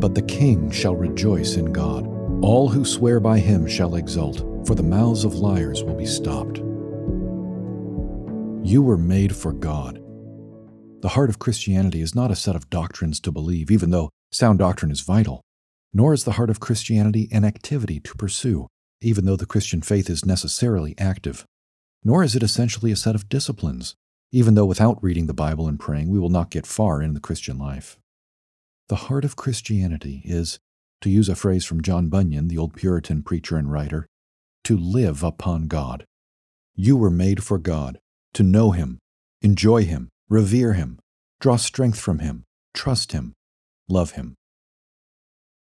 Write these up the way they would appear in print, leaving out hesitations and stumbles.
But the king shall rejoice in God. All who swear by him shall exult, for the mouths of liars will be stopped. You were made for God. The heart of Christianity is not a set of doctrines to believe, even though sound doctrine is vital, nor is the heart of Christianity an activity to pursue, even though the Christian faith is necessarily active, nor is it essentially a set of disciplines, even though without reading the Bible and praying we will not get far in the Christian life. The heart of Christianity is, to use a phrase from John Bunyan, the old Puritan preacher and writer, to live upon God. You were made for God, to know Him, enjoy Him, revere Him, draw strength from Him, trust Him, love Him.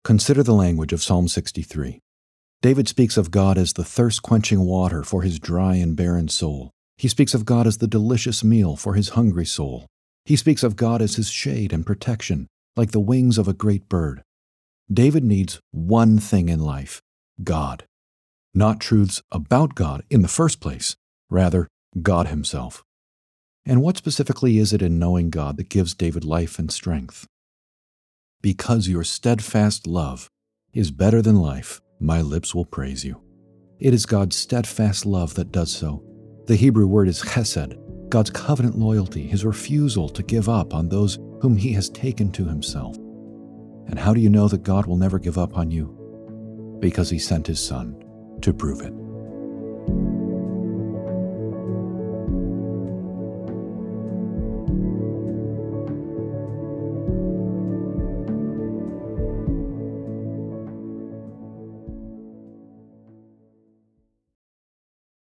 Consider the language of Psalm 63. David speaks of God as the thirst-quenching water for his dry and barren soul. He speaks of God as the delicious meal for his hungry soul. He speaks of God as his shade and protection, like the wings of a great bird. David needs one thing in life: God. Not truths about God in the first place, rather God Himself. And what specifically is it in knowing God that gives David life and strength? Because your steadfast love is better than life, my lips will praise you. It is God's steadfast love that does so. The Hebrew word is chesed, God's covenant loyalty, His refusal to give up on those whom He has taken to Himself. And how do you know that God will never give up on you? Because He sent His Son to prove it.